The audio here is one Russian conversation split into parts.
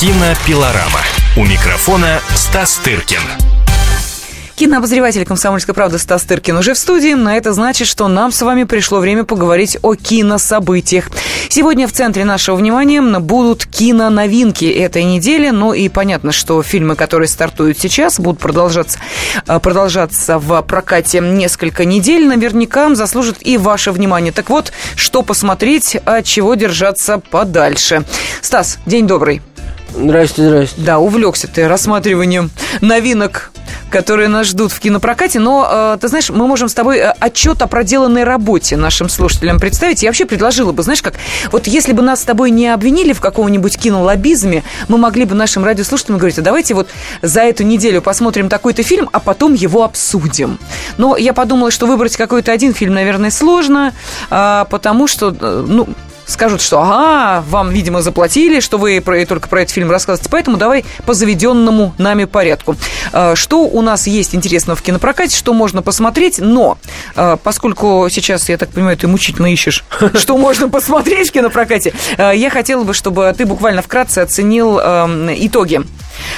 Кинопилорама. У микрофона Стас Тыркин. Кинообозреватель «Комсомольской правды» Стас Тыркин уже в студии, но это значит, что нам с вами пришло время поговорить о кинособытиях. Сегодня в центре нашего внимания будут киноновинки этой недели, ну и понятно, что фильмы, которые стартуют сейчас, будут продолжаться в прокате несколько недель, наверняка заслужат и ваше внимание. Так вот, что посмотреть, от чего держаться подальше. Стас, день добрый. Здрасте. Да, увлекся ты рассматриванием новинок, которые нас ждут в кинопрокате. Но, ты знаешь, мы можем с тобой отчет о проделанной работе нашим слушателям представить. Я вообще предложила бы, знаешь, как вот если бы нас с тобой не обвинили в каком-нибудь кинолоббизме, мы могли бы нашим радиослушателям говорить: а давайте вот за эту неделю посмотрим такой-то фильм, а потом его обсудим. Но я подумала, что выбрать какой-то один фильм, наверное, сложно, потому что, скажут, что ага, вам, видимо, заплатили, что вы только про этот фильм рассказываете, поэтому давай по заведенному нами порядку. Что у нас есть интересного в кинопрокате, что можно посмотреть, но поскольку сейчас, я так понимаю, ты мучительно ищешь, что можно посмотреть в кинопрокате, я хотела бы, чтобы ты буквально вкратце оценил итоги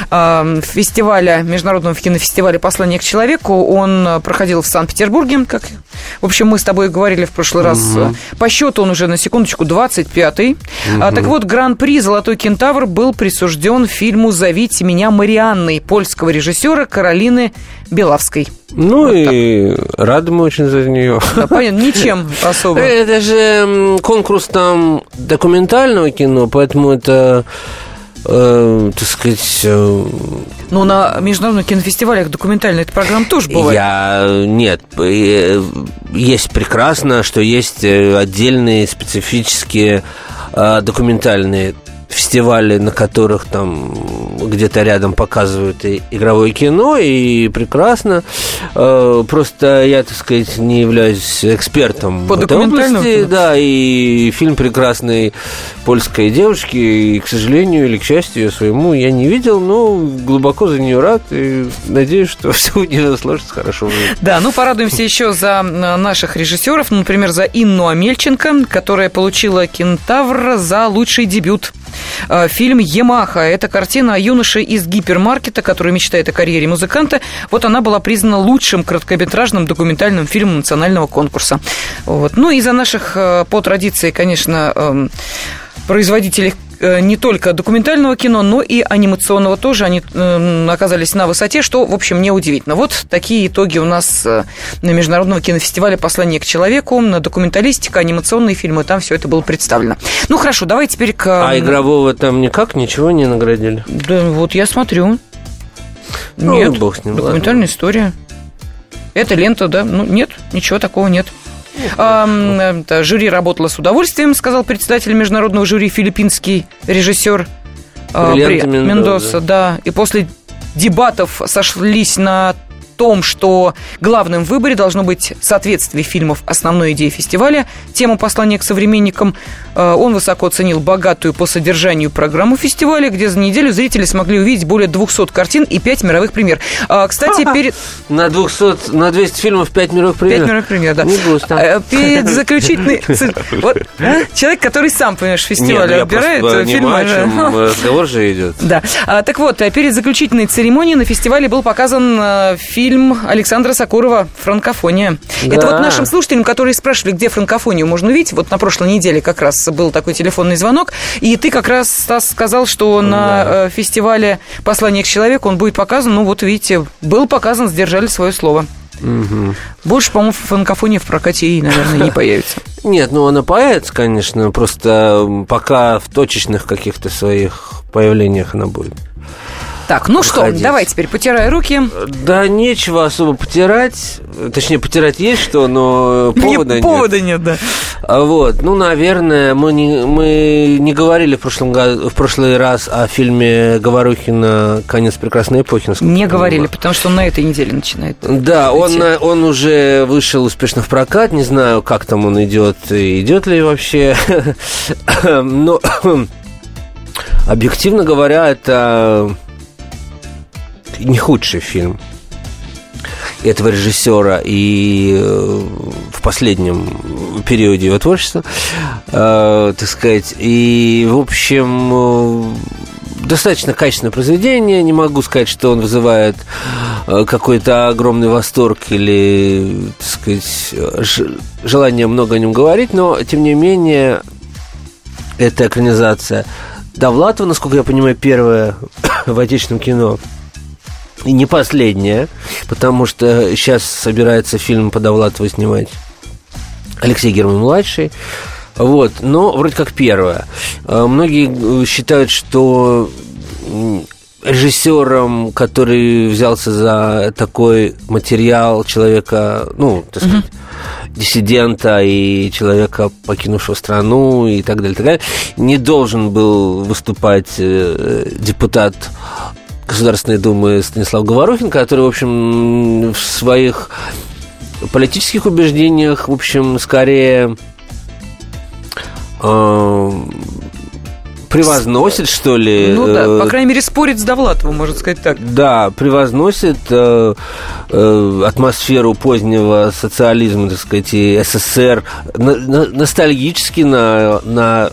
фестиваля, международного кинофестиваля «Послание к человеку». Он проходил в Санкт-Петербурге, как, в общем, мы с тобой говорили в прошлый раз. По счету он уже, на секундочку, 25-й. Так вот, гран-при «Золотой кентавр» был присужден фильму «Зовите меня Марианной» польского режиссера Каролины Беловской. Рады мы очень за нее. Да, понятно, ничем особо. Это же конкурс там документального кино, поэтому это... на международных кинофестивалях документальная эта программа тоже бывает. Есть прекрасно, что есть отдельные специфические документальные фестивали, на которых там где-то рядом показывают и игровое кино, и прекрасно. Просто я, не являюсь экспертом по документальному области, да, и фильм прекрасной польской девушки, и, к сожалению или к счастью своему, я не видел, но глубоко за нее рад и надеюсь, что все у нее сложится хорошо. Да, порадуемся еще за наших режиссеров, например, за Инну Амельченко, которая получила «Кентавр» за лучший дебют. Фильм «Емаха» – это картина о юноше из гипермаркета, который мечтает о карьере музыканта. Вот она была признана лучшим короткометражным документальным фильмом национального конкурса. И за наших, по традиции, конечно, производителей не только документального кино, но и анимационного тоже. Они оказались на высоте, что, в общем, неудивительно. Вот такие итоги у нас на международного кинофестиваля «Послание к человеку». На документалистика, анимационные фильмы, там все это было представлено. Хорошо, давай теперь к... А игрового там никак ничего не наградили? Да вот я смотрю. Нет, бог с ним, документальная история. Это лента, да? Нет, ничего такого нет. Жюри работало с удовольствием, сказал председатель международного жюри, филиппинский режиссер Бриллианте Мендоса. Да. И после дебатов сошлись на том, что главным в выборе должно быть соответствие фильмов основной идеи фестиваля, тему послания к современникам. Он высоко оценил богатую по содержанию программу фестиваля, где за неделю зрители смогли увидеть более 200 картин и 5 мировых премьер. Кстати, перед... На 200 фильмов 5 мировых премьер? 5 мировых премьер, да. Не густо. Перед заключительной... Человек, который сам, понимаешь, фестиваль отбирает фильмы. Разговор же идет. Да. Так вот, перед заключительной церемонией на фестивале был показан фильм Александра Сокурова «Франкофония». Да. Это вот нашим слушателям, которые спрашивали, где «Франкофонию» можно увидеть. Вот на прошлой неделе как раз был такой телефонный звонок. И ты как раз, Стас, сказал, что на фестивале «Послание к человеку» он будет показан. Видите, был показан, сдержали свое слово. Угу. Больше, по-моему, «Франкофония» в прокате и, наверное, не появится. Нет, она появится, конечно. Просто пока в точечных каких-то своих появлениях она будет. Так, что, давай теперь, потирай руки. Да нечего особо потирать. Точнее, потирать есть что, но повода нет. Повода нет, да. Наверное, мы не говорили в прошлый раз о фильме Говорухина «Конец прекрасной эпохи». Не говорили, потому что он на этой неделе начинает. Да, он уже вышел успешно в прокат. Не знаю, как там он идет, идет ли вообще. Но, объективно говоря, это... не худший фильм этого режиссера и в последнем периоде его творчества, и, в общем, достаточно качественное произведение. Не могу сказать, что он вызывает какой-то огромный восторг или, так сказать, желание много о нем говорить, но, тем не менее, эта экранизация Довлатова, насколько я понимаю, первая в отечественном кино. И не последняя, потому что сейчас собирается фильм по Довлатову снимать Алексей Герман-младший. Вот, но вроде как первая. Многие считают, что режиссером, который взялся за такой материал человека, ну, так сказать, диссидента и человека, покинувшего страну и так далее, не должен был выступать депутат Государственной Думы Станислав Говорухин, который, в общем, в своих политических убеждениях, в общем, скорее превозносит, что ли. Ну да, по крайней мере, спорит с Довлатовым, можно сказать так. Да, превозносит атмосферу позднего социализма, так сказать, и СССР, ностальгически на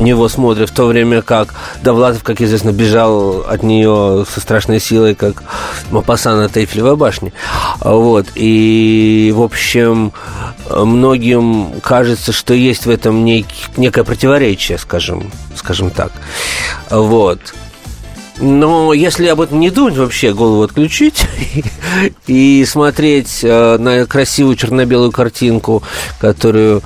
него смотрят, в то время как Довлатов, как известно, бежал от нее со страшной силой, как Мопассан от Эйфелевой башни. Вот. И, в общем, многим кажется, что есть в этом некое противоречие, скажем так. Вот. Но если об этом не думать вообще, голову отключить и смотреть на красивую черно-белую картинку, которую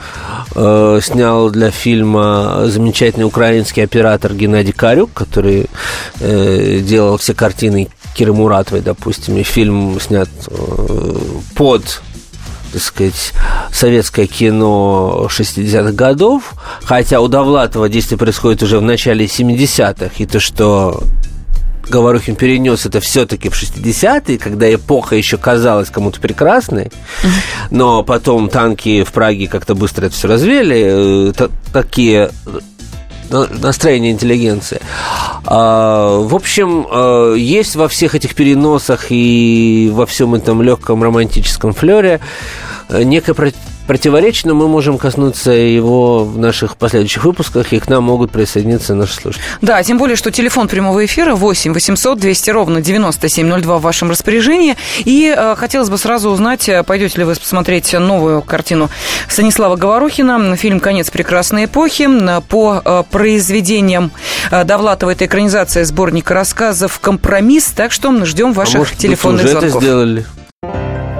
снял для фильма замечательный украинский оператор Геннадий Карюк, который делал все картины Киры Муратовой, допустим, и фильм снят под, так сказать, советское кино 60-х годов, хотя у Довлатова действие происходит уже в начале 70-х, и то, что Говорухин перенес это все-таки в 60-е, когда эпоха еще казалась кому-то прекрасной, но потом танки в Праге как-то быстро это все развели, такие настроения интеллигенции. В общем, есть во всех этих переносах и во всем этом легком романтическом флёре некое противоречие, но мы можем коснуться его в наших последующих выпусках, и к нам могут присоединиться наши слушатели. Да, тем более, что телефон прямого эфира 8 800 200 ровно 9702 в вашем распоряжении. И хотелось бы сразу узнать, пойдете ли вы посмотреть новую картину Станислава Говорухина, фильм «Конец прекрасной эпохи», по произведениям Довлатова. Это экранизация сборника рассказов «Компромисс». Так что ждем ваших телефонных звонков. Это сделали.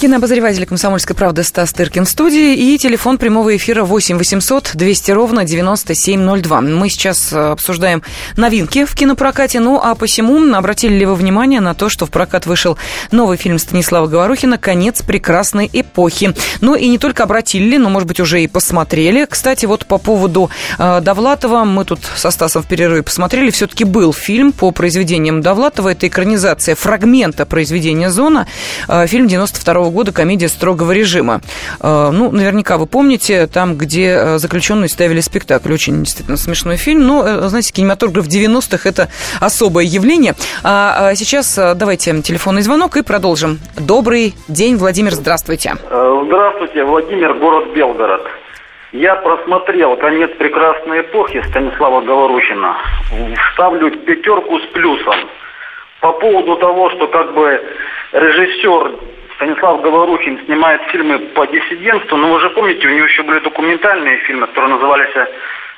Кинообозреватель «Комсомольской правды» Стас Тыркин в студии, и телефон прямого эфира 8 800 200 ровно 9702. Мы сейчас обсуждаем новинки в кинопрокате, ну а посему обратили ли вы внимание на то, что в прокат вышел новый фильм Станислава Говорухина «Конец прекрасной эпохи». Ну и не только обратили, но, может быть, уже и посмотрели. Кстати, вот по поводу Довлатова, мы тут со Стасом в перерыве посмотрели, все-таки был фильм по произведениям Довлатова, это экранизация фрагмента произведения «Зона», фильм 92-го года, комедия строгого режима. Ну, наверняка вы помните, там, где заключенные ставили спектакль. Очень действительно смешной фильм. Но, знаете, кинематограф 90-х – это особое явление. А сейчас давайте телефонный звонок и продолжим. Добрый день, Владимир, здравствуйте. Здравствуйте, Владимир, город Белгород. Я просмотрел «Конец прекрасной эпохи» Станислава Говорухина. Ставлю 5 с плюсом. По поводу того, что как бы режиссер Станислав Говорухин снимает фильмы по диссидентству, но вы же помните, у него еще были документальные фильмы, которые назывались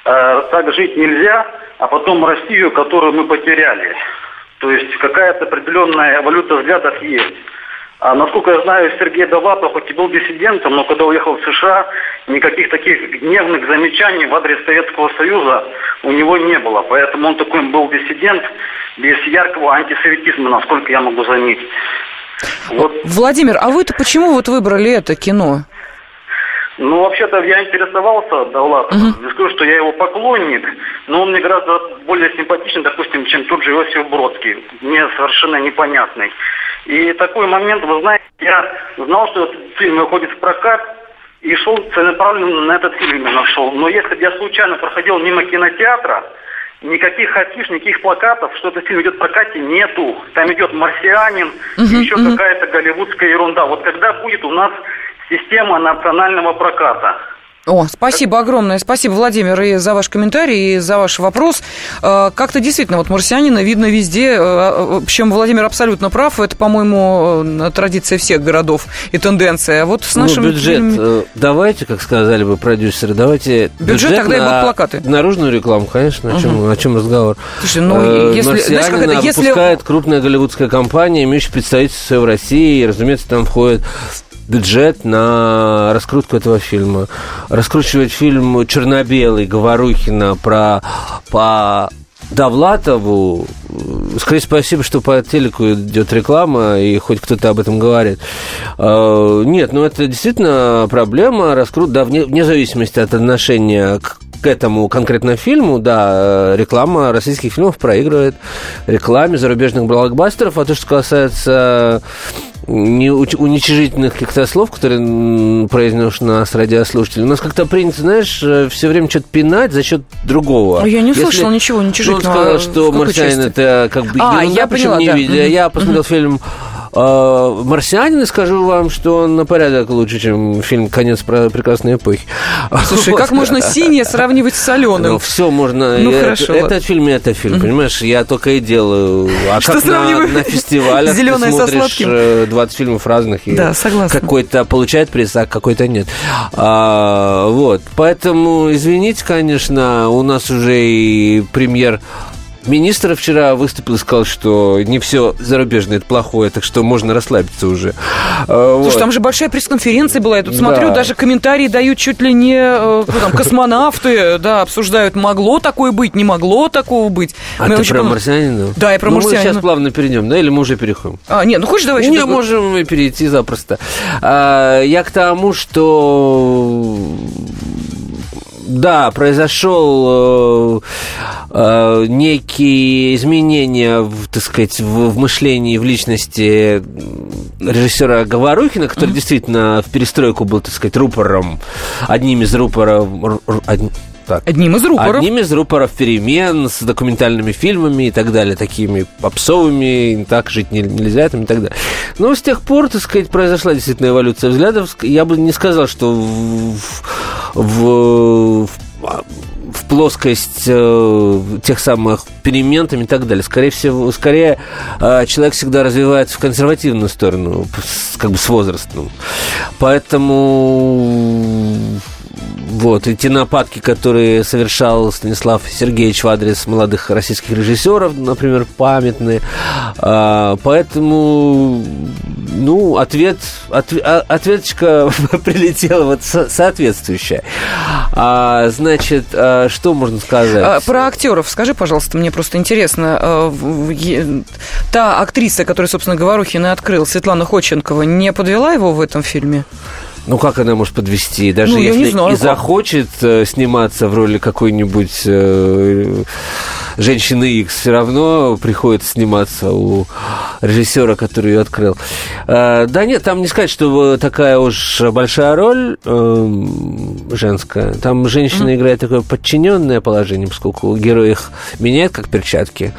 «Так жить нельзя», а потом «Россию, которую мы потеряли». То есть какая-то определенная эволюция взглядов есть. А насколько я знаю, Сергей Довлатов хоть и был диссидентом, но когда уехал в США, никаких таких гневных замечаний в адрес Советского Союза у него не было. Поэтому он такой был диссидент, без яркого антисоветизма, насколько я могу заметить. Вот. Владимир, а вы-то почему вот выбрали это кино? Ну, вообще-то я интересовался Довлатовым. Не скажу, что я его поклонник, но он мне гораздо более симпатичен, допустим, чем тот же Иосиф Бродский. Мне совершенно непонятный. И такой момент, вы знаете, я знал, что этот фильм выходит в прокат, и шел целенаправленно на этот фильм именно шел. Но если бы я случайно проходил мимо кинотеатра, никаких афиш, никаких плакатов, что этот фильм идет в прокате, нету. Там идет «Марсианин», еще какая-то голливудская ерунда. Вот когда будет у нас система национального проката? О, спасибо огромное. Спасибо, Владимир, и за ваш комментарий, и за ваш вопрос. Как-то действительно, вот «Марсианина» видно везде. Причем Владимир абсолютно прав. Это, по-моему, традиция всех городов и тенденция. Вот с нашим... Ну, бюджет. Фильмами... Давайте, как сказали бы продюсеры, давайте... Бюджет тогда и будут плакаты. Наружную рекламу, конечно, о чем разговор. Слушай, ну, если... «Марсианина» выпускает крупная голливудская компания, имеющая представительство в России, и, разумеется, там входит... бюджет на раскрутку этого фильма. Раскручивать фильм черно-белый Говорухина по Довлатову. Скорее, спасибо, что по телеку идет реклама, и хоть кто-то об этом говорит. Нет, ну это действительно проблема. Да, вне зависимости от отношения к этому конкретному фильму, да, реклама российских фильмов проигрывает рекламе зарубежных блокбастеров. А то, что касается... уничижительных каких-то слов, которые произнес нас радиослушатель. У нас как-то принято, знаешь, все время что-то пинать за счет другого. Но я не услышала ничего уничижительного. Он сказал, что «Марсианин» это как бы... я поняла, да. Я посмотрел фильм «Марсианин», и скажу вам, что он на порядок лучше, чем фильм «Конец прекрасной эпохи». Слушай, как можно синее сравнивать с соленым? Ну, все можно. Ну, хорошо. Это фильм, понимаешь? Я только и делаю. А как на фестивалях ты смотришь 20 фильмов разных, и какой-то получает приз, а какой-то нет. Вот. Поэтому, извините, конечно, у нас уже и премьер-министр вчера выступил и сказал, что не все зарубежное, это плохое, так что можно расслабиться уже. Слушай, вот. Там же большая пресс-конференция была, я тут смотрю, даже комментарии дают чуть ли не там, космонавты, да, обсуждают, могло такое быть, не могло такого быть. А ты про «Марсианина»? Да, я про «Марсианина». Мы сейчас плавно перейдем, да, или мы уже переходим? Нет, ну хочешь давай... Не, можем и перейти запросто. Я к тому, что... Да, произошел некие изменения, в мышлении, в личности режиссера Говорухина, который действительно в перестройку был, рупором, одним из рупоров перемен с документальными фильмами и так далее, такими попсовыми, «Так жить нельзя» там, и так далее. Но с тех пор, произошла действительно эволюция взглядов. Я бы не сказал, что в плоскость тех самых перемен и так далее. Скорее, человек всегда развивается в консервативную сторону, с возрастом. Поэтому... Вот, и те нападки, которые совершал Станислав Сергеевич в адрес молодых российских режиссеров, например, памятные. Поэтому, ответочка прилетела соответствующая. Значит, что можно сказать? Про актеров скажи, пожалуйста, мне просто интересно. Та актриса, которая, собственно, Говорухин и открыл, Светлана Ходченкова, не подвела его в этом фильме? Ну, как она может подвести? Даже если и захочет сниматься в роли какой-нибудь женщины X, все равно приходится сниматься у режиссера, который ее открыл. Да нет, там не сказать, что такая уж большая роль женская. Там женщина играет такое подчиненное положение, поскольку герой их меняет как перчатки.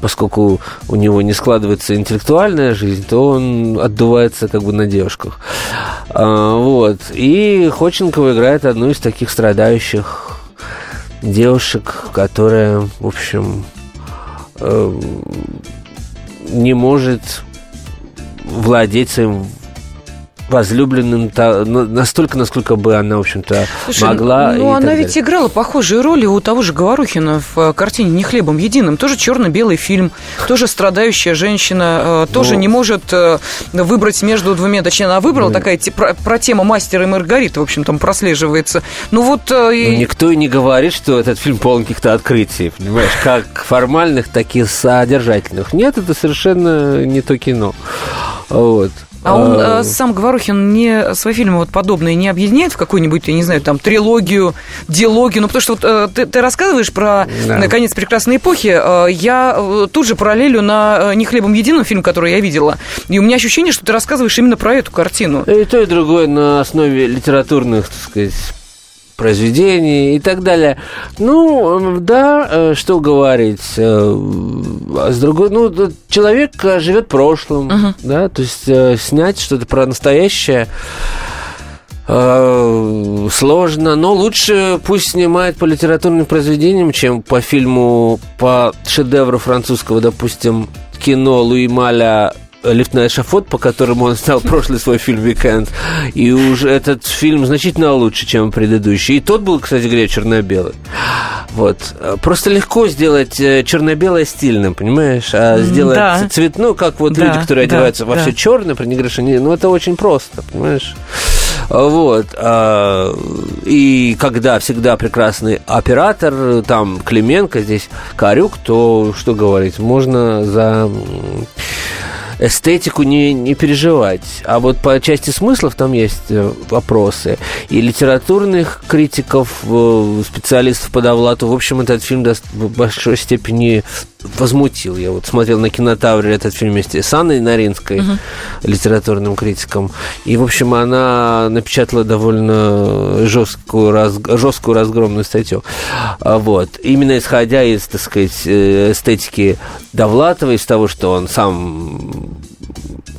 Поскольку у него не складывается интеллектуальная жизнь, то он отдувается на девушках. Вот. И Ходченкова играет одну из таких страдающих девушек, которая, в общем, не может владеть своим возлюбленным настолько, насколько бы она, в общем-то, могла. Ну, она ведь играла похожие роли у того же Говорухина в картине «Не хлебом единым». Тоже черно-белый фильм, тоже страдающая женщина, тоже не может выбрать между двумя. Точнее, она выбрала, такая про тему «Мастера и Маргарита», в общем, там прослеживается. Ну, вот... Никто и не говорит, что этот фильм полон каких-то открытий, понимаешь, как формальных, так и содержательных. Нет, это совершенно не то кино. Вот. А он сам Говорухин не свои фильмы вот подобные не объединяет в какую-нибудь, я не знаю, там трилогию, диалогию? Ну, потому что вот ты рассказываешь про «Конец прекрасной эпохи», я тут же параллелю на «Не хлебом единым» фильм, который я видела. И у меня ощущение, что ты рассказываешь именно про эту картину. И то, и другое на основе литературных, так сказать, произведений и так далее. Ну, да, что говорить. С другой, ну, человек живет прошлым, да, то есть снять что-то про настоящее сложно, но лучше пусть снимает по литературным произведениям, чем по фильму, по шедевру французского, допустим, кино Луи Маля «Лифт на эшафот», по которому он снял прошлый свой фильм «Викенд». И уже этот фильм значительно лучше, чем предыдущий. И тот был, кстати говоря, черно-белый. Вот. Просто легко сделать черно-белое стильным, понимаешь? А сделать цветную, как вот люди, которые одеваются во все черное, при негрешении, ну, это очень просто, понимаешь? Вот. И когда всегда прекрасный оператор, там Клименко, здесь Карюк, то, что говорить, можно за... эстетику не переживать. А вот по части смыслов там есть вопросы. И литературных критиков, специалистов по Довлату. В общем, этот фильм в большой степени возмутил. Я вот смотрел на «Кинотавре» этот фильм вместе с Анной Наринской, литературным критиком. И, в общем, она напечатала довольно жесткую разгромную статью. Вот. Именно исходя из, так сказать, эстетики Довлатова, из того, что он сам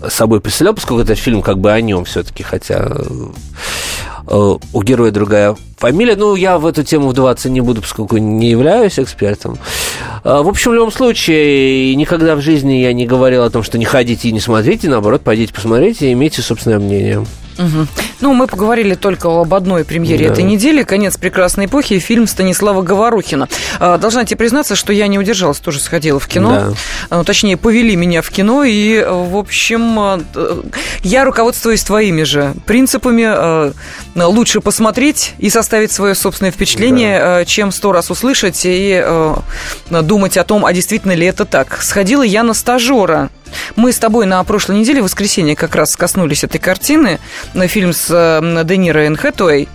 собой представлял, поскольку этот фильм как бы о нем все-таки, хотя у героя другая фамилия. Ну, я в эту тему вдаваться не буду, поскольку не являюсь экспертом. В общем, в любом случае, никогда в жизни я не говорил о том, что не ходите и не смотрите, наоборот, пойдите посмотрите и имейте собственное мнение. Угу. Ну, мы поговорили только об одной премьере этой недели. «Конец прекрасной эпохи», фильм Станислава Говорухина. Должна тебе признаться, что я не удержалась, тоже сходила в кино. Да. Точнее, повели меня в кино. И, в общем, я руководствуюсь твоими же принципами. Лучше посмотреть и составить свое собственное впечатление, чем 100 раз услышать и думать о том, а действительно ли это так. Сходила я на «Стажера». Мы с тобой на прошлой неделе, в воскресенье, как раз коснулись этой картины, фильм с Де Ниро и Энн Хэтэуэй.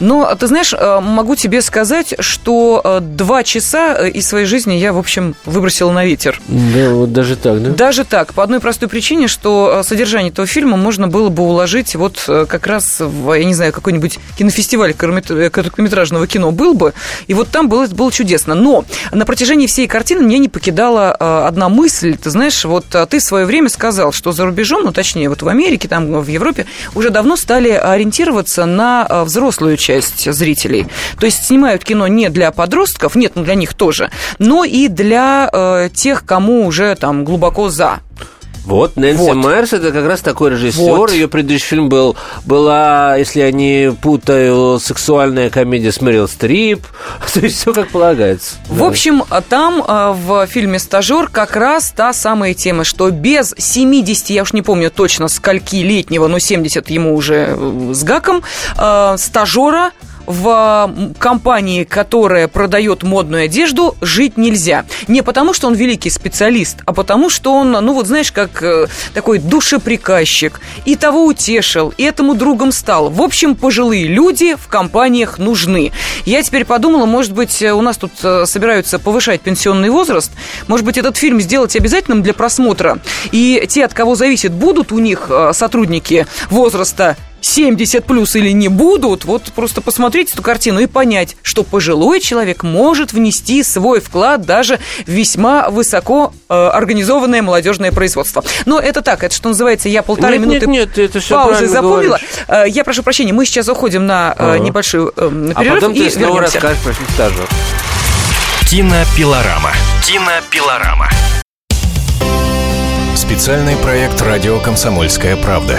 Но, ты знаешь, могу тебе сказать, что 2 часа из своей жизни я, в общем, выбросила на ветер. Да, вот даже так, да? Даже так, по одной простой причине, что содержание этого фильма можно было бы уложить вот как раз в, я не знаю, какой-нибудь кинофестиваль короткометражного кино был бы, и вот там было чудесно. Но на протяжении всей картины меня не покидала одна мысль, ты знаешь, вот ты в свое время сказал, что за рубежом, ну, точнее, вот в Америке, там, в Европе, уже давно стали ориентироваться на взрослую часть зрителей. То есть снимают кино не для подростков, нет, ну, для них тоже, но и для тех, кому уже там глубоко за. Вот, Нэнси Мэрс, это как раз такой режиссер. Вот. Ее предыдущий фильм была, если я не путаю, сексуальная комедия с Мэрил Стрип. То есть все как полагается. В общем, там в фильме «Стажер» как раз та самая тема, что без 70, я уж не помню точно скольки летнего, но 70 ему уже с гаком, стажера в компании, которая продает модную одежду, жить нельзя. Не потому, что он великий специалист, а потому, что он, ну вот знаешь, как такой душеприказчик. И того утешил, и этому другом стал. В общем, пожилые люди в компаниях нужны. Я теперь подумала, может быть, у нас тут собираются повышать пенсионный возраст, может быть, этот фильм сделать обязательным для просмотра. И те, от кого зависит, будут у них сотрудники возраста 70 плюс или не будут, вот просто посмотреть эту картину и понять, что пожилой человек может внести свой вклад даже в весьма высоко организованное молодежное производство. Но это так, это что называется, я полторы минуты паузы запомнила. Я прошу прощения, мы сейчас уходим на небольшой перерыв и вернемся. А потом ты снова расскажешь про «Стажера». Кинопилорама. Специальный проект «Радио Комсомольская правда».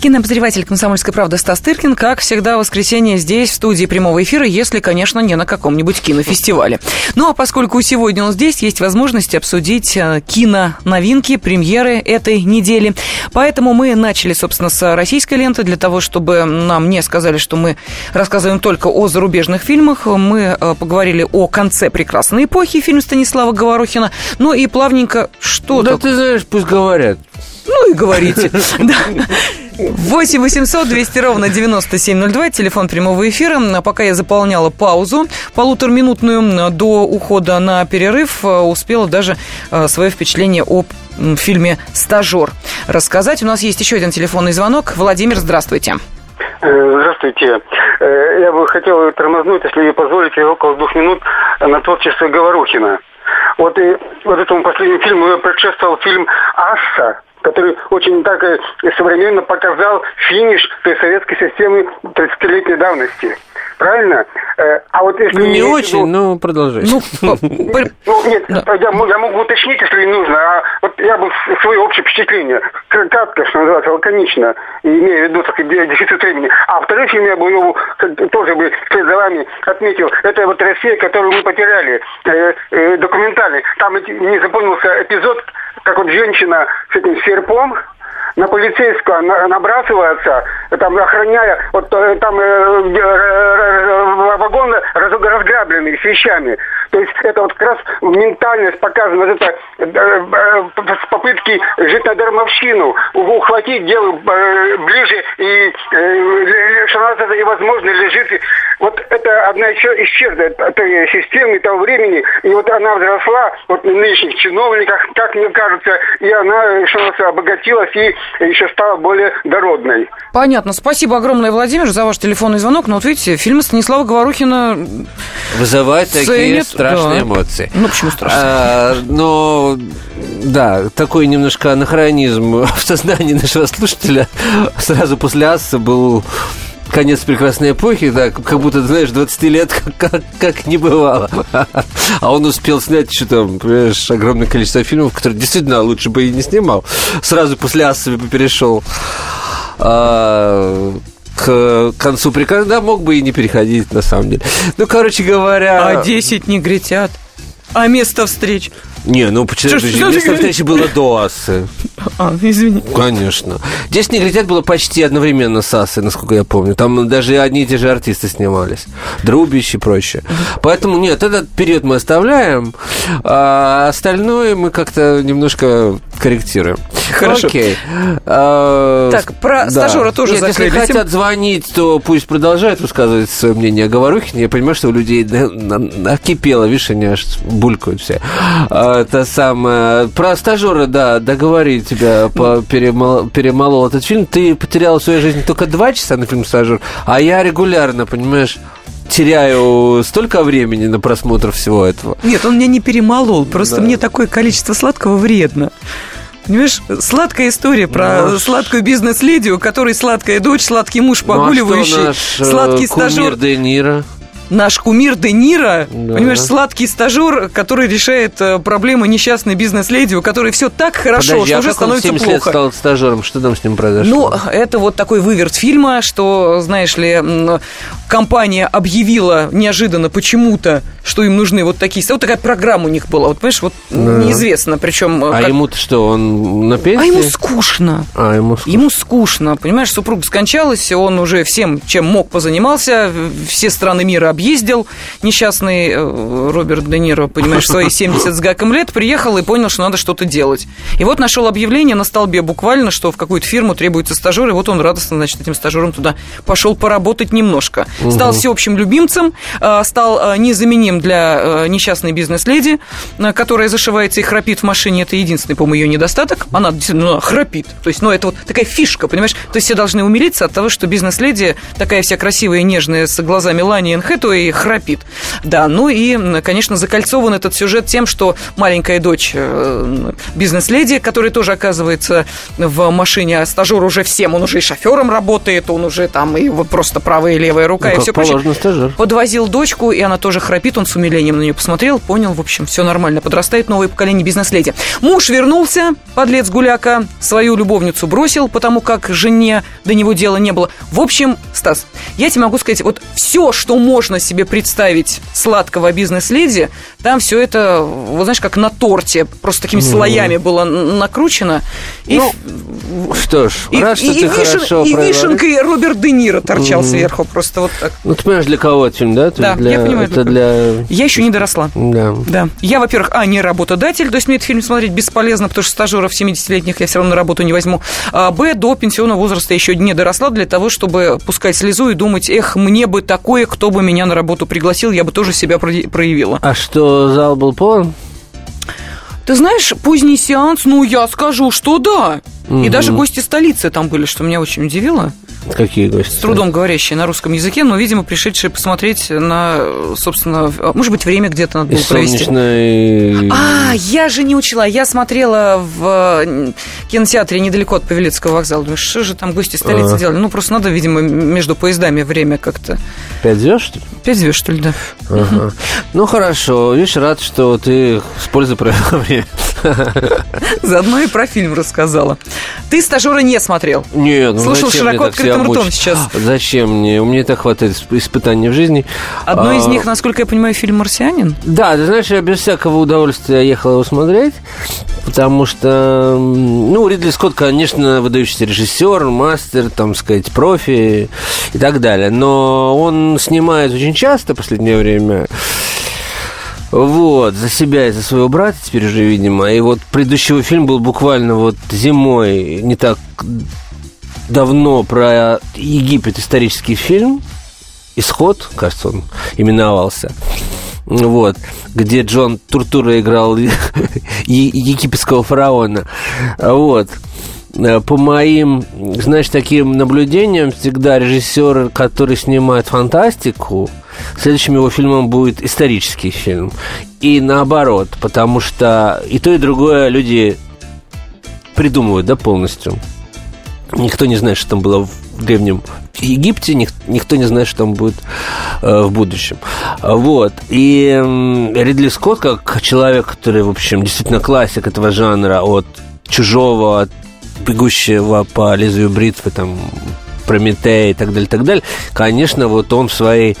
Кинообозреватель «Комсомольской правды» Стас Тыркин, как всегда, в воскресенье здесь, в студии прямого эфира, если, конечно, не на каком-нибудь кинофестивале. Ну, а поскольку сегодня он здесь, есть возможность обсудить киноновинки, премьеры этой недели. Поэтому мы начали, собственно, с российской ленты, для того, чтобы нам не сказали, что мы рассказываем только о зарубежных фильмах. Мы поговорили о «Конце прекрасной эпохи», фильм Станислава Говорухина. Ну и плавненько, что... Да ты знаешь, пусть говорят. Ну и говорите. 8 800 200 ровно 9702, телефон прямого эфира. Пока я заполняла паузу полутораминутную до ухода на перерыв, успела даже свое впечатление об фильме «Стажер» рассказать. У нас есть еще один телефонный звонок. Владимир, здравствуйте. Здравствуйте. Я бы хотел тормознуть, если позволите, около 2 минут на творчество Говорухина. Вот этому последнему фильму предшествовал фильм «Асса», который очень так современно показал финиш той советской системы 30-летней давности. Правильно? А вот если не очень, был... но продолжай. Я могу уточнить, если нужно. А вот я бы свое общее впечатление, кратко, что называется, лаконично, имея в виду дефицит времени. А второй фильм я бы его тоже бы вслед за вами отметил. Это вот «Россия, которую мы потеряли», документальный. Там не запомнился эпизод, как вот женщина с этим серпом на полицейского набрасывается, там охраняя, вот там вагон разграбленный с вещами. То есть это вот как раз ментальность показана, вот это попытки жить на дармовщину, ухватить дело ближе и шанс это и возможно лежит. Вот это одна еще из черт этой системы того времени, и вот она взросла вот в нынешних чиновниках, как мне кажется, и она шанса обогатилась и еще стала более дородной. Понятно. Спасибо огромное, Владимир, за ваш телефонный звонок. Но вот видите, фильмы Станислава Говорухина вызывают такие страшные эмоции. Ну, почему страшные? Но, да, такой немножко анахронизм в сознании нашего слушателя. Сразу после «Асса» был «Конец прекрасной эпохи», да, как будто, знаешь, 20 лет как не бывало. А он успел снять еще там, понимаешь, огромное количество фильмов, которые действительно лучше бы и не снимал. Сразу после «Асса» перешел к концу прекрасной. Да, мог бы и не переходить, на самом деле. Ну, короче говоря... А 10 негритят. А место встреч? Не, ну почему же место встречи было до «Ассы». А, извини. Конечно. «Десять негритят» было почти одновременно с «Ассой», насколько я помню. Там даже одни и те же артисты снимались. Друбич и прочее. Поэтому, нет, этот период мы оставляем, а остальное мы как-то немножко корректируем. Хорошо. Окей. Так, про «Стажера» тоже нет, закрылись. Если хотят звонить, то пусть продолжают высказывать свое мнение о Говорухине. Я понимаю, что у людей накипело, видишь, они аж булькают все. Это самое... Про «Стажера», да, договори тебя, перемолол этот фильм. Ты потерял в своей жизни только 2 часа на фильм «Стажер», а я регулярно, понимаешь, теряю столько времени на просмотр всего этого. Нет, он меня не перемолол, просто да. Мне такое количество сладкого вредно. Понимаешь, сладкая история про сладкую бизнес-леди, у которой сладкая дочь, сладкий муж погуливающий, сладкий стажер. Кумир Де Ниро. Наш кумир Де Ниро, да. Понимаешь, сладкий стажер, который решает проблемы несчастной бизнес-леди, у которой все так хорошо, что уже становится плохо. 70 лет стал стажером, что там с ним произошло? Ну, это вот такой выверт фильма, что, знаешь ли, компания объявила неожиданно почему-то, что им нужны вот такие... Вот такая программа у них была, вот, понимаешь, вот неизвестно, причем... А как... ему-то что, он на пенсии? А ему скучно. Ему скучно, понимаешь, супруга скончалась, он уже всем, чем мог, позанимался, все страны мира объездил несчастный Роберт Де Ниро, понимаешь, свои 70 с гаком лет, приехал и понял, что надо что-то делать. И вот нашел объявление на столбе буквально, что в какую-то фирму требуется стажер, и вот он радостно, значит, этим стажером туда пошел поработать немножко. Стал всеобщим любимцем, стал незаменим для несчастной бизнес-леди, которая зашивается и храпит в машине. Это единственный, по-моему, ее недостаток. Она действительно храпит. То есть, ну, это вот такая фишка, понимаешь? То есть, все должны умилиться от того, что бизнес-леди, такая вся красивая и нежная, с глазами Лани и Энн Хэтэуэй, храпит. Да, ну и, конечно, закольцован этот сюжет тем, что маленькая дочь бизнес-леди, которая тоже оказывается в машине, а стажер уже всем, он уже и шофером работает, он уже там и просто правая и левая рука, ну, и все прочее. Подвозил дочку, и она тоже храпит, он с умилением на нее посмотрел, понял, в общем, все нормально, подрастает новое поколение бизнес-леди. Муж вернулся, подлец гуляка, свою любовницу бросил, потому как жене до него дела не было. В общем, Стас, я тебе могу сказать, вот все, что можно себе представить сладкого бизнес-леди, там все это, вот знаешь, как на торте, просто такими слоями было накручено. И, ну, что ж, рад, что ты хорошо провела. И вишенкой Роберт Де Ниро торчал сверху, просто вот так. Ну, ты понимаешь, для кого это, да? То да, для, я понимаю. Это для... Я еще не доросла. Да. Да. Я, во-первых, не работодатель, то есть мне этот фильм смотреть бесполезно, потому что стажеров 70-летних я все равно на работу не возьму. А, б, до пенсионного возраста еще не доросла для того, чтобы пускать слезу и думать, эх, мне бы такое, кто бы меня на работу пригласил, я бы тоже себя проявила. А что, зал был полон? Ты знаешь, поздний сеанс, ну, я скажу, что да. И даже гости столицы там были, что меня очень удивило. Какие гости? С трудом говорящие на русском языке, но, видимо, пришедшие посмотреть на, собственно, может быть, время где-то надо было провести. Солнечной... А, я же не учла. Я смотрела в кинотеатре недалеко от Павелецкого вокзала. Думаю, что же там гости столицы делали? Ну, просто надо, видимо, между поездами время как-то. 5 звезд, что ли? 5 звезд, что ли, да. Ага. Ну, хорошо. Видишь, рад, что ты с пользой провела время. Заодно и про фильм рассказала. Ты «Стажера» не смотрел? Нет. Ну, слушал широко открытым ртом сейчас. Зачем мне? У меня и так хватает испытаний в жизни. Одно из них, насколько я понимаю, фильм «Марсианин». Да, ты знаешь, я без всякого удовольствия ехал его смотреть, потому что, ну, Ридли Скотт, конечно, выдающийся режиссер, мастер, там, сказать, профи и так далее. Но он снимает очень часто в последнее время. Вот, за себя и за своего брата теперь уже, видимо. И вот предыдущий его фильм был буквально вот зимой, не так давно, про Египет, исторический фильм «Исход», кажется, он именовался. Вот, где Джон Туртура играл египетского фараона. Вот. По моим, знаешь, таким наблюдениям, всегда режиссер, который снимает фантастику, следующим его фильмом будет исторический фильм. И наоборот, потому что и то, и другое люди придумывают, да, полностью. Никто не знает, что там было в древнем Египте, никто не знает, что там будет в будущем. Вот. И Ридли Скотт, как человек, который, в общем, действительно классик этого жанра, от «Чужого», от «Бегущего по лезвию бритвы», там, «Прометея» и так далее, так далее. Конечно, вот он в своей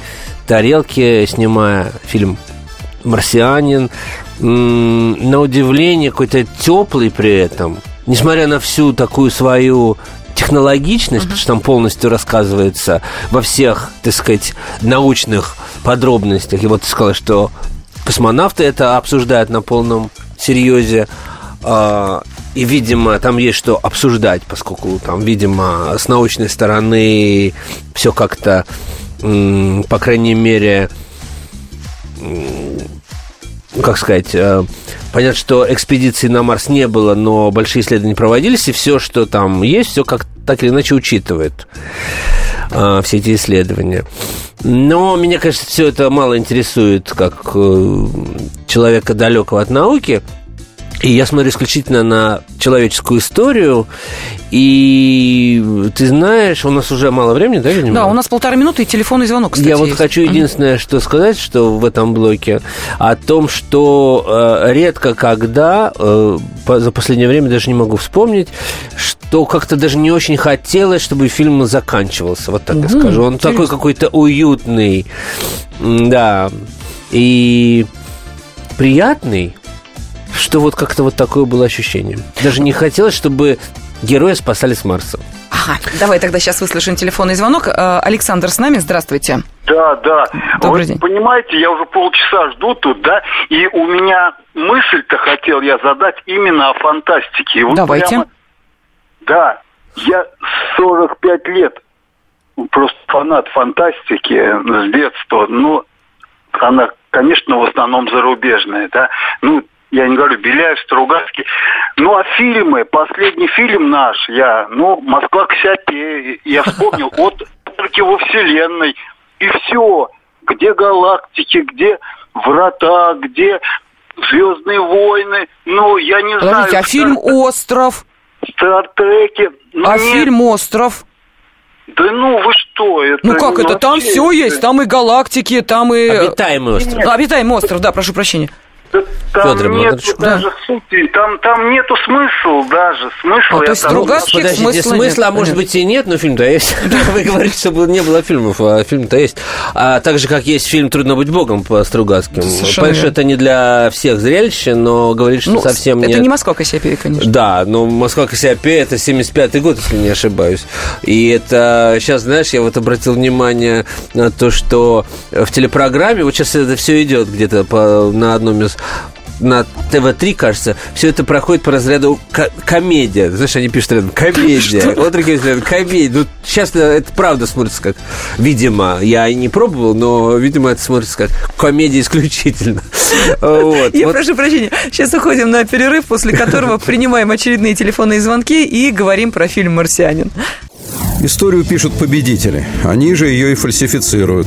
тарелке, снимая фильм «Марсианин», на удивление какой-то теплый при этом, несмотря на всю такую свою технологичность, потому что там полностью рассказывается во всех, так сказать, научных подробностях. И вот ты сказала, что космонавты это обсуждают на полном серьезе. И, видимо, там есть что обсуждать, поскольку там, видимо, с научной стороны все как-то, по крайней мере, как сказать, понятно, что экспедиции на Марс не было, но большие исследования проводились, и все, что там есть, все как так или иначе учитывает все эти исследования. Но меня, конечно, все это мало интересует, как человека далекого от науки. И я смотрю исключительно на человеческую историю. И ты знаешь, у нас уже мало времени, да, видимо? Да, у нас 1,5 минуты и телефонный звонок, кстати, я вот есть. Хочу единственное, что сказать, что в этом блоке, о том, что редко когда, за последнее время даже не могу вспомнить, что как-то даже не очень хотелось, чтобы фильм заканчивался. Вот так я скажу. Он интересно. Такой какой-то уютный, да, и приятный. Что вот как-то вот такое было ощущение. Даже не хотелось, чтобы героя спасали с Марса. Ага, давай тогда сейчас выслушаем телефонный звонок. Александр с нами, здравствуйте. Да. Добрый день. Понимаете, я уже полчаса жду тут, да, и у меня мысль-то хотел я задать именно о фантастике. Вот давайте. Прямо... Да, я 45 лет просто фанат фантастики с детства, но она, конечно, в основном зарубежная, да, ну, я не говорю Беляев, Стругацкий. Ну, а фильмы, последний фильм наш, «Москва Кассиопея», я вспомнил, «Отроки во вселенной», и все, где «Галактики», где «Врата», где «Звездные войны», ну, я не знаю... Подождите, а фильм «Остров»? «Стартреки». Фильм «Остров»? Да ну вы что, это... Ну как это, там все есть, там и «Галактики», там и... «Обитаемый остров». «Обитаемый остров», да, прошу прощения. Там нету даже сути, там нету смысла даже. Смысла я там... Подождите, смысла, может быть, и нет, но фильм-то есть. Вы говорите, чтобы не было фильмов, а фильм-то есть. А так же, как есть фильм «Трудно быть богом» по Стругацким. Конечно, это не для всех зрелище, но говорит, что совсем нет. Это не «Москва Кассиопея», конечно. Да, но «Москва Кассиопея» — это 75-й год, если не ошибаюсь. И это, сейчас, знаешь, я вот обратил внимание на то, что в телепрограмме, вот сейчас это все идет где-то на одном из... на ТВ-3, кажется, все это проходит по разряду комедия. Знаешь, они пишут рядом «комедия». Комедия. Ну, сейчас это правда смотрится как... Видимо, я и не пробовал, но, видимо, это смотрится как комедия исключительно. Я прошу прощения. Сейчас уходим на перерыв, после которого принимаем очередные телефонные звонки и говорим про фильм «Марсианин». Историю пишут победители. Они же ее и фальсифицируют.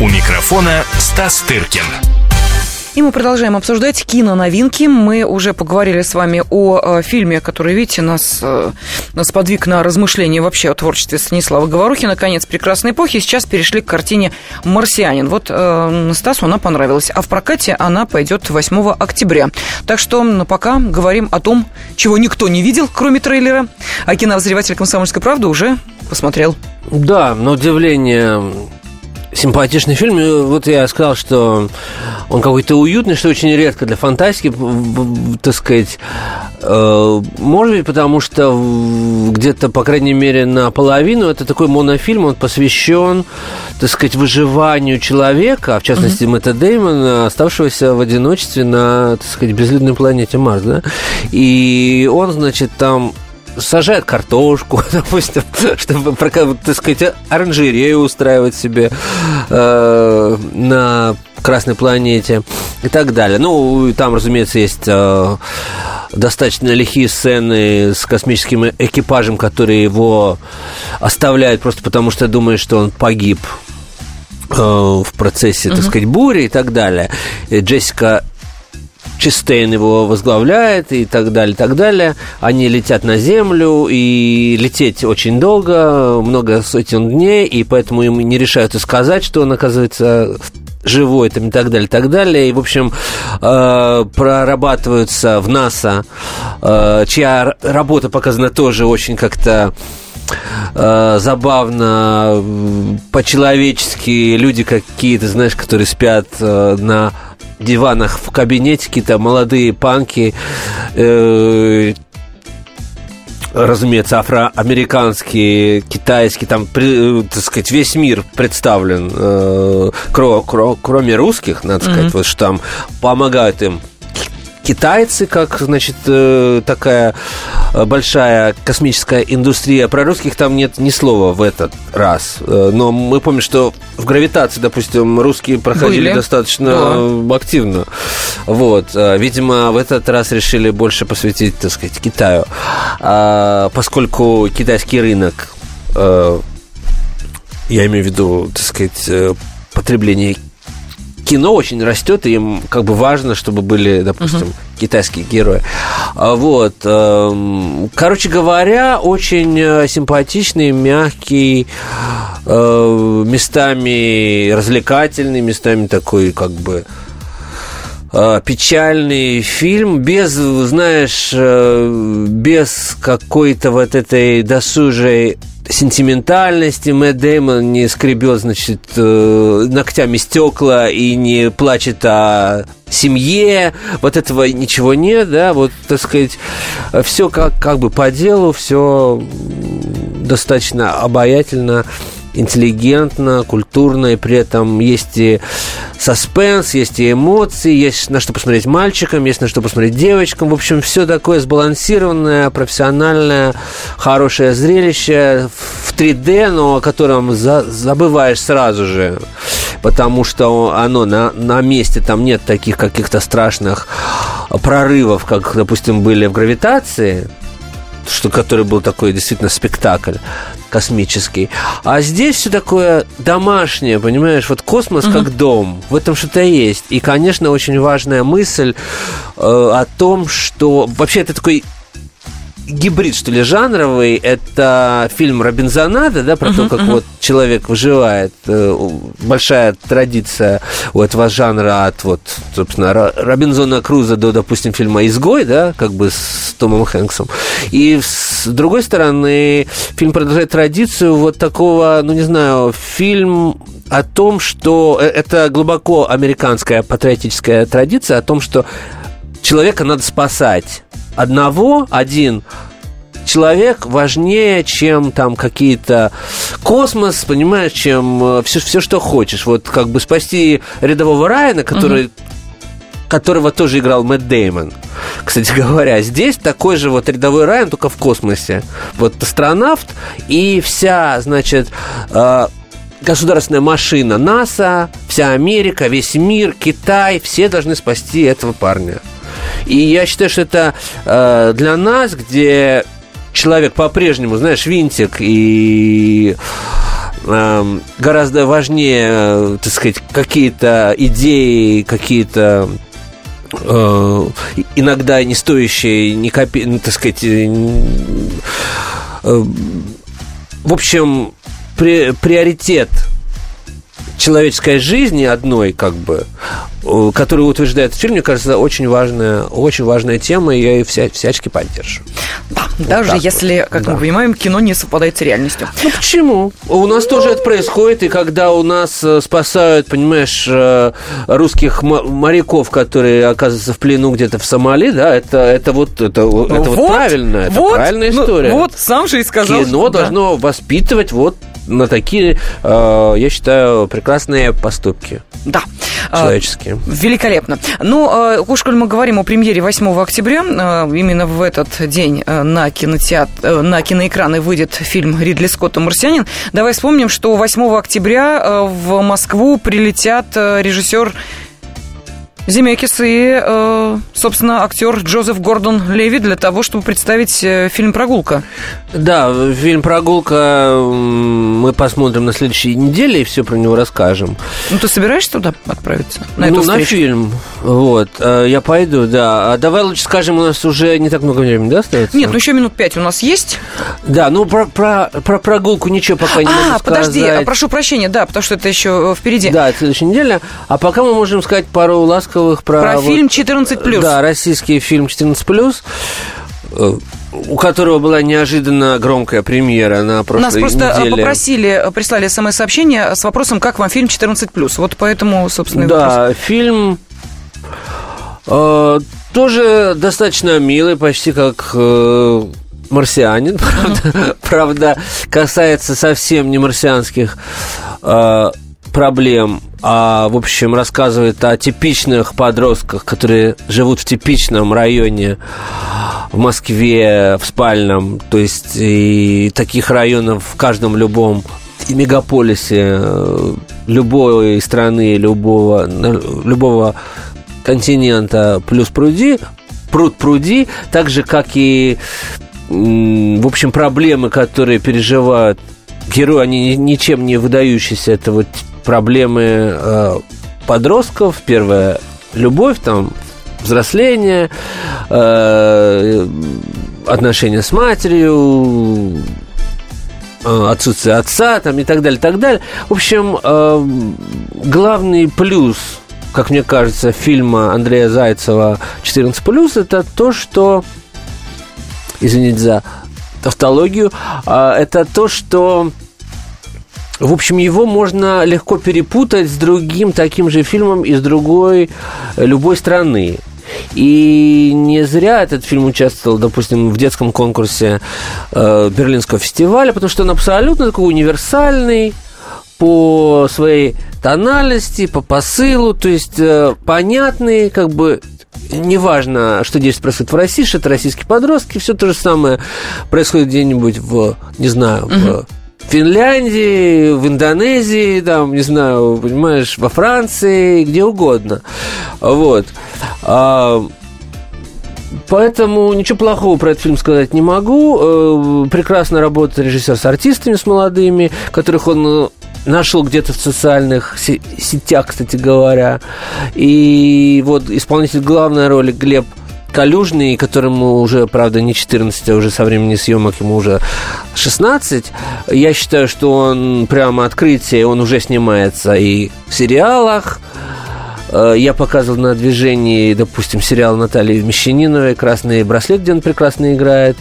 У микрофона Стас Тыркин. И мы продолжаем обсуждать киноновинки. Мы уже поговорили с вами о фильме, который, видите, нас подвиг на размышления вообще о творчестве Станислава Говорухина «Конец прекрасной эпохи». Сейчас перешли к картине «Марсианин». Вот Стасу она понравилась. А в прокате она пойдет 8 октября. Так что пока говорим о том, чего никто не видел, кроме трейлера. А кинообозреватель «Комсомольской правды» уже посмотрел. Да, на удивление... Симпатичный фильм. И вот я сказал, что он какой-то уютный, что очень редко для фантастики, так сказать. Может быть, потому что где-то, по крайней мере, наполовину это такой монофильм, он посвящен, так сказать, выживанию человека, а в частности Мэтта Деймона, оставшегося в одиночестве на, так сказать, безлюдной планете Марс. Да? И он, значит, там... сажает картошку, допустим, чтобы, так сказать, оранжерею устраивать себе на Красной планете и так далее. Ну, там, разумеется, есть достаточно лихие сцены с космическим экипажем, который его оставляет просто потому, что думает, что он погиб в процессе, так сказать, бури и так далее. И Джессика Честейн его возглавляет и так далее, так далее. Они летят на Землю, и лететь очень долго, много сотен дней, и поэтому им не решаются сказать, что он, оказывается, живой, там, и так далее, так далее. И, в общем, прорабатываются в НАСА, чья работа показана тоже очень как-то... забавно, по-человечески, люди какие-то, знаешь, которые спят на диванах в кабинете, какие-то молодые панки, разумеется, афроамериканские, китайские, там, так сказать, весь мир представлен, кроме русских, надо сказать, вот что там помогают им китайцы, как, значит, такая большая космическая индустрия. Про русских там нет ни слова в этот раз. Но мы помним, что в «Гравитации», допустим, русские проходили достаточно активно. Вот. Видимо, в этот раз решили больше посвятить, так сказать, Китаю. Поскольку китайский рынок, я имею в виду, так сказать, потребление кино очень растет, и им как бы важно, чтобы были, допустим, китайские герои. Вот. Короче говоря, очень симпатичный, мягкий, местами развлекательный, местами такой как бы печальный фильм, без, знаешь, без какой-то вот этой досужей сентиментальности. Мэтт Дэймон не скребет, значит, ногтями стекла и не плачет о семье. Вот этого ничего нет, да, вот, так сказать, все как бы по делу, все достаточно обаятельно, интеллигентно, культурно, и при этом есть и саспенс, есть и эмоции, есть на что посмотреть мальчикам, есть на что посмотреть девочкам. В общем, все такое сбалансированное, профессиональное, хорошее зрелище в 3D, но о котором забываешь сразу же, потому что оно на месте, там нет таких каких-то страшных прорывов, как, допустим, были в «Гравитации», который был такой действительно спектакль космический. А здесь все такое домашнее, понимаешь? Вот космос как дом, в этом что-то есть. И, конечно, очень важная мысль о том, что... Вообще, это такой гибрид, что ли, жанровый. Это фильм «Робинзонада», да, про то, как вот человек выживает. Большая традиция у этого жанра от, вот, собственно, Робинзона Круза до, допустим, фильма «Изгой», да, как бы с Томом Хэнксом. И, с другой стороны, фильм продолжает традицию вот такого, ну, не знаю, фильм о том, что... Это глубоко американская патриотическая традиция о том, что человека надо спасать. Один человек важнее, чем там какие-то космос, понимаешь, чем все, что хочешь. Вот как бы спасти рядового Райана, которого тоже играл Мэтт Дэймон. Кстати говоря, здесь такой же вот рядовой Райан, только в космосе. Вот астронавт и вся, значит, государственная машина НАСА, вся Америка, весь мир, Китай, все должны спасти этого парня. И я считаю, что это для нас, где человек по-прежнему, знаешь, винтик, и гораздо важнее, так сказать, какие-то идеи, какие-то иногда не стоящие, не копи, так сказать, в общем, приоритет человеческой жизни одной, как бы, которую утверждает фильм, мне кажется, очень важная тема, и я ее всячески поддерживаю. Да, вот даже если, вот, как мы понимаем, кино не совпадает с реальностью. Ну почему? У нас тоже это происходит, и когда у нас спасают, понимаешь, русских моряков, которые оказываются в плену где-то в Сомали, да, это вот правильно, это вот, правильная история. Ну, вот, сам же и сказал. Кино должно воспитывать вот на такие, я считаю, прекрасные поступки. Да. Человеческие. Великолепно. Ну, уж коль мы говорим о премьере 8 октября, именно в этот день на киноэкраны выйдет фильм Ридли Скотта «Марсианин». Давай вспомним, что 8 октября в Москву прилетят режиссер Земекис и, собственно, актер Джозеф Гордон-Леви для того, чтобы представить фильм «Прогулка». Да, фильм «Прогулка» мы посмотрим на следующей неделе и все про него расскажем. Ну, ты собираешься туда отправиться? На фильм. Вот, я пойду, да. А давай лучше скажем, у нас уже не так много времени, да, остается? Нет, ну еще минут 5 у нас есть. Да, ну про «Прогулку» ничего пока не могу сказать. Подожди, прошу прощения, да, потому что это еще впереди. Да, это следующая неделя. А пока мы можем сказать пару ласковых про фильм 14+. Да, российский фильм 14+, у которого была неожиданно громкая премьера на прошлой неделе. Нас просто прислали смс-сообщение с вопросом, как вам фильм 14+. Вот поэтому, собственно, и вопрос. Да, фильм тоже достаточно милый, почти как... «Марсианин», правда, касается совсем не марсианских проблем, в общем, рассказывает о типичных подростках, которые живут в типичном районе в Москве, в спальном, то есть и таких районов в каждом любом мегаполисе любой страны, любого континента плюс пруд-пруди, так же, как и, в общем, проблемы, которые переживают герои, они ничем не выдающиеся. Это вот проблемы подростков. Первая – любовь, там, взросление, отношения с матерью, отсутствие отца там, и так далее, так далее. В общем, главный плюс, как мне кажется, фильма Андрея Зайцева «14 плюс» это то, что, извините за тавтологию, это то, что, в общем, его можно легко перепутать с другим таким же фильмом из другой любой страны. И не зря этот фильм участвовал, допустим, в детском конкурсе Берлинского фестиваля, потому что он абсолютно такой универсальный по своей тональности, по посылу, то есть понятный, как бы, неважно, что здесь происходит в России, что это российские подростки, все то же самое происходит где-нибудь в, не знаю, в Финляндии, в Индонезии, там, не знаю, понимаешь, во Франции, где угодно. Вот. Поэтому ничего плохого про этот фильм сказать не могу. Прекрасно работает режиссер с артистами, с молодыми, которых он нашел где-то в социальных сетях, кстати говоря. И вот исполнитель главной роли Глеб Калюжный, которому уже, правда, не 14, а уже со времени съемок ему уже 16. Я считаю, что он прямо открытие, он уже снимается и в сериалах. Я показывал на движении, допустим, сериал Натальи Мещаниновой «Красный браслет», где он прекрасно играет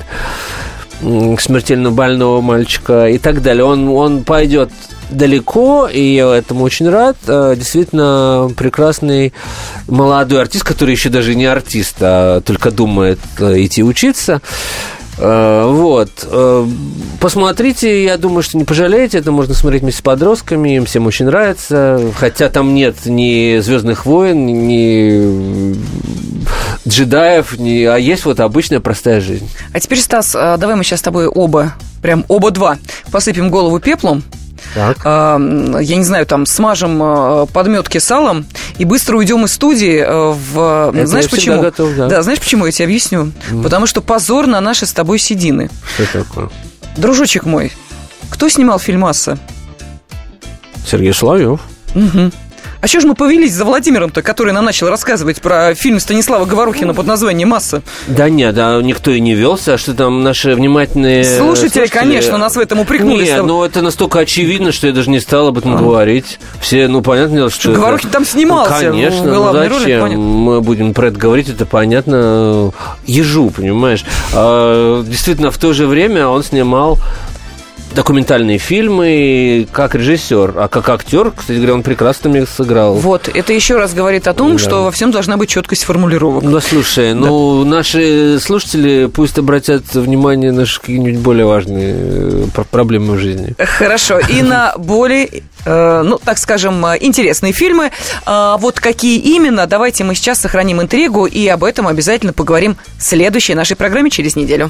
смертельно больного мальчика и так далее. Он пойдет далеко, и я этому очень рад. Действительно прекрасный молодой артист, который еще даже не артист, а только думает идти учиться. Вот. Посмотрите, я думаю, что не пожалеете. Это можно смотреть вместе с подростками. Им всем очень нравится. Хотя там нет ни «Звездных войн», ни джедаев, ни... а есть вот обычная простая жизнь. А теперь, Стас, давай мы сейчас с тобой оба посыпем голову пеплом. Так. Я не знаю, там, смажем подметки салом и быстро уйдем из студии. Знаешь почему? Готов, да. Да, знаешь почему? Я тебе объясню. Потому что позор на наши с тобой седины. Что такое? Дружочек мой, кто снимал фильм «Асса»? Сергей Соловьев. Угу. А что же мы повелись за Владимиром-то, который нам начал рассказывать про фильм Станислава Говорухина под названием «Масса»? Да нет, да, никто и не велся, а что там наши внимательные слушатели, конечно, нас в этом упрекнули. Нет, но это настолько очевидно, что я даже не стал об этом говорить. Все, ну, понятно, что Говорухин там снимался. Ну, конечно, ну, зачем мы будем про это говорить, это понятно ежу, понимаешь. А, действительно, в то же время он снимал документальные фильмы как режиссер, а как актер, кстати говоря, он прекрасно меня сыграл. Вот, это еще раз говорит о том, да, что во всем должна быть четкость формулировок. Да, слушай, да, ну, наши слушатели пусть обратят внимание на какие-нибудь более важные проблемы в жизни. Хорошо, и на более, ну, так скажем, интересные фильмы. Вот какие именно, давайте мы сейчас сохраним интригу, и об этом обязательно поговорим в следующей нашей программе через неделю.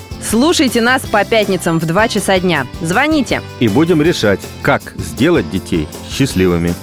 Слушайте нас по пятницам в 2 часа дня. Звоните. И будем решать, как сделать детей счастливыми.